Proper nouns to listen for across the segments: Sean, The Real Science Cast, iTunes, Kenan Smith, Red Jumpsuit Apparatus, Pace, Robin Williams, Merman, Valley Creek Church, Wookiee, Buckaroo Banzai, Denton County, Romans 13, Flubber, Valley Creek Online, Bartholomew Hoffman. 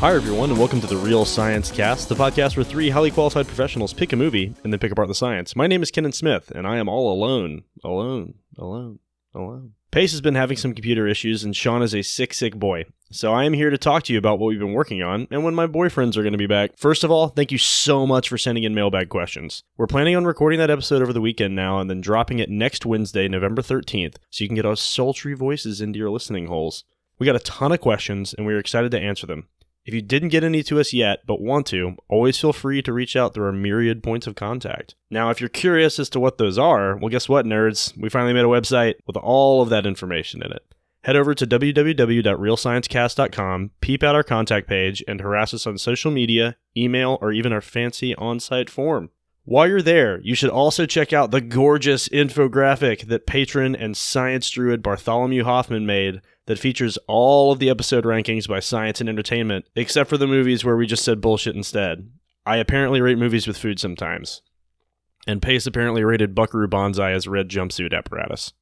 Hi everyone, and welcome to The Real Science Cast, the podcast where three highly qualified professionals pick a movie and then pick apart the science. My name is Kenan Smith, and I am all alone. Pace has been having some computer issues, and Sean is a sick boy. So I am here to talk to you about what we've been working on and when my boyfriends are going to be back. First of all, thank you so much for sending in mailbag questions. We're planning on recording that episode over the weekend now and then dropping it next Wednesday, November 13th, so you can get our sultry voices into your listening holes. We got a ton of questions, and we're excited to answer them. If you didn't get any to us yet, but want to, always feel free to reach out through our myriad points of contact. Now, if you're curious as to what those are, well, guess what, nerds? We finally made a website with all of that information in it. Head over to www.realsciencecast.com, peep out our contact page, and harass us on social media, email, or even our fancy on-site form. While you're there, you should also check out the gorgeous infographic that patron and science druid Bartholomew Hoffman made that features all of the episode rankings by science and entertainment, except for the movies where we just said bullshit instead. I apparently rate movies with food sometimes. And Pace apparently rated Buckaroo Banzai as Red Jumpsuit Apparatus.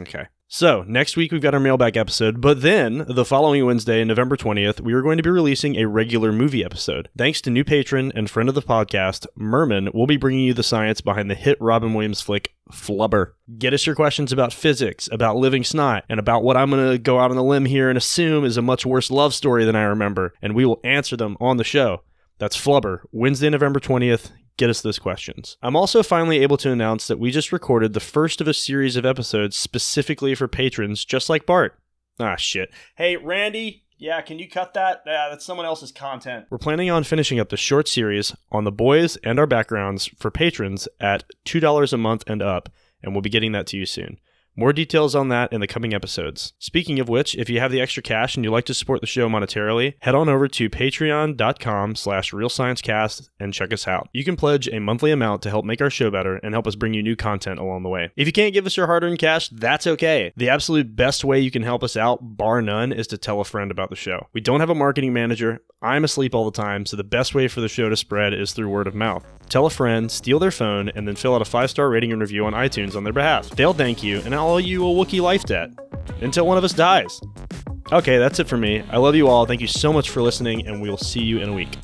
Okay. So, next week we've got our mailbag episode, but then, the following Wednesday, November 20th, we are going to be releasing a regular movie episode. Thanks to new patron and friend of the podcast, Merman, we'll be bringing you the science behind the hit Robin Williams flick, Flubber. Get us your questions about physics, about living snot, and about what I'm going to go out on a limb here and assume is a much worse love story than I remember, and we will answer them on the show. That's Flubber, Wednesday, November 20th. Get us those questions. I'm also finally able to announce that we just recorded the first of a series of episodes specifically for patrons, just like Bart. Ah, shit. Hey, Randy, yeah, can you cut that? Yeah, that's someone else's content. We're planning on finishing up the short series on the boys and our backgrounds for patrons at $2 a month and up, and we'll be getting that to you soon. More details on that in the coming episodes. Speaking of which, if you have the extra cash and you'd like to support the show monetarily, head on over to patreon.com/realsciencecast and check us out. You can pledge a monthly amount to help make our show better and help us bring you new content along the way. If you can't give us your hard-earned cash, that's okay. The absolute best way you can help us out, bar none, is to tell a friend about the show. We don't have a marketing manager. I'm asleep all the time, so the best way for the show to spread is through word of mouth. Tell a friend, steal their phone, and then fill out a 5-star rating and review on iTunes on their behalf. They'll thank you, and I'll owe you a Wookiee life debt until one of us dies. Okay, that's it for me. I love you all. Thank you so much for listening, and we'll see you in a week.